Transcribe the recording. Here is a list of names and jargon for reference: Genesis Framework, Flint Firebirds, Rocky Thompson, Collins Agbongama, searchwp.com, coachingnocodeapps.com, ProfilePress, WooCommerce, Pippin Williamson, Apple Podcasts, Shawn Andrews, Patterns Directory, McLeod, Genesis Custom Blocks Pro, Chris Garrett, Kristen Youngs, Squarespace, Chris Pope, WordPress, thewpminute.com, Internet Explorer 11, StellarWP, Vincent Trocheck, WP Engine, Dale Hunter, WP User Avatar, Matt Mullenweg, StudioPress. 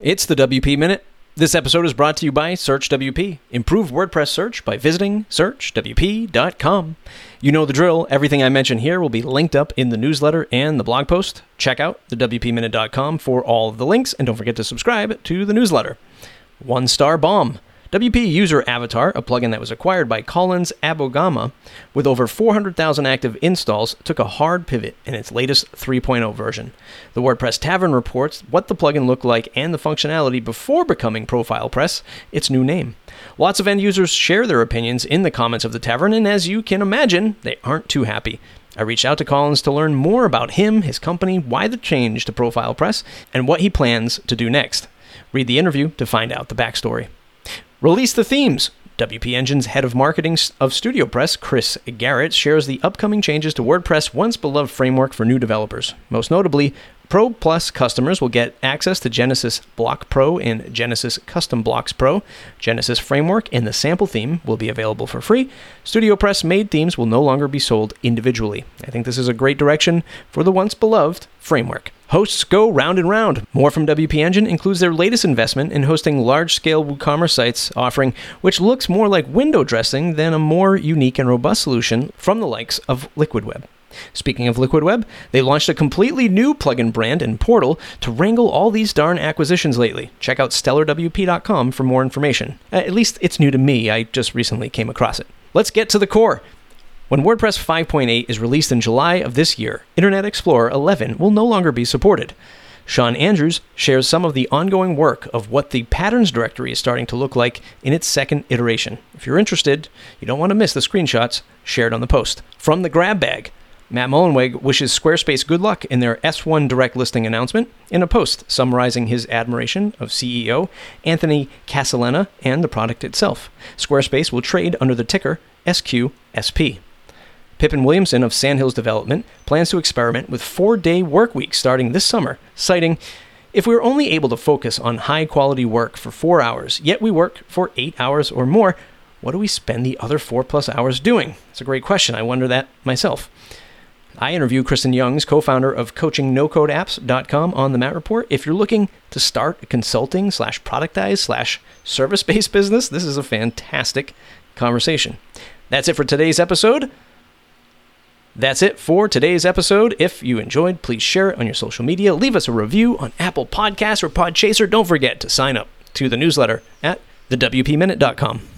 It's the WP Minute. This episode is brought to you by Search WP. Improve WordPress search by visiting searchwp.com. You know the drill. Everything I mention here will be linked up in the newsletter and the blog post. Check out thewpminute.com for all of the links, and don't forget to subscribe to the newsletter. One star bomb. WP User Avatar, a plugin that was acquired by Collins Agbongama, with over 400,000 active installs, took a hard pivot in its latest 3.0 version. The WordPress Tavern reports what the plugin looked like and the functionality before becoming ProfilePress, its new name. Lots of end users share their opinions in the comments of the Tavern, and as you can imagine, they aren't too happy. I reached out to Collins to learn more about him, his company, why the change to ProfilePress, and what he plans to do next. Read the interview to find out the backstory. Release the themes. WP Engine's head of marketing of StudioPress, Chris Garrett, shares the upcoming changes to WordPress' once-beloved framework for new developers. Most notably, Pro Plus customers will get access to Genesis Block Pro and Genesis Custom Blocks Pro. Genesis Framework and the sample theme will be available for free. StudioPress made themes will no longer be sold individually. I think this is a great direction for the once-beloved framework. Hosts go round and round. More from WP Engine includes their latest investment in hosting large-scale WooCommerce sites offering, which looks more like window dressing than a more unique and robust solution from the likes of Liquid Web. Speaking of Liquid Web, they launched a completely new plugin brand and portal to wrangle all these darn acquisitions lately. Check out stellarwp.com for more information. At least it's new to me. I just recently came across it. Let's get to the core. When WordPress 5.8 is released in July of this year, Internet Explorer 11 will no longer be supported. Shawn Andrews shares some of the ongoing work of what the Patterns Directory is starting to look like in its second iteration. If you're interested, you don't want to miss the screenshots shared on the post. From the grab bag, Matt Mullenweg wishes Squarespace good luck in their S1 direct listing announcement in a post summarizing his admiration of CEO Anthony Casalena and the product itself. Squarespace will trade under the ticker SQSP. Pippin Williamson of Sandhills Development plans to experiment with 4-day work weeks starting this summer, citing, "If we were only able to focus on high-quality work for 4 hours, yet we work for 8 hours or more, what do we spend the other 4+ hours doing?" It's a great question. I wonder that myself. I interview Kristen Youngs, co-founder of coachingnocodeapps.com on the Matt Report. If you're looking to start a consulting/productized/service-based business, this is a fantastic conversation. That's it for today's episode. If you enjoyed, please share it on your social media. Leave us a review on Apple Podcasts or Podchaser. Don't forget to sign up to the newsletter at thewpminute.com.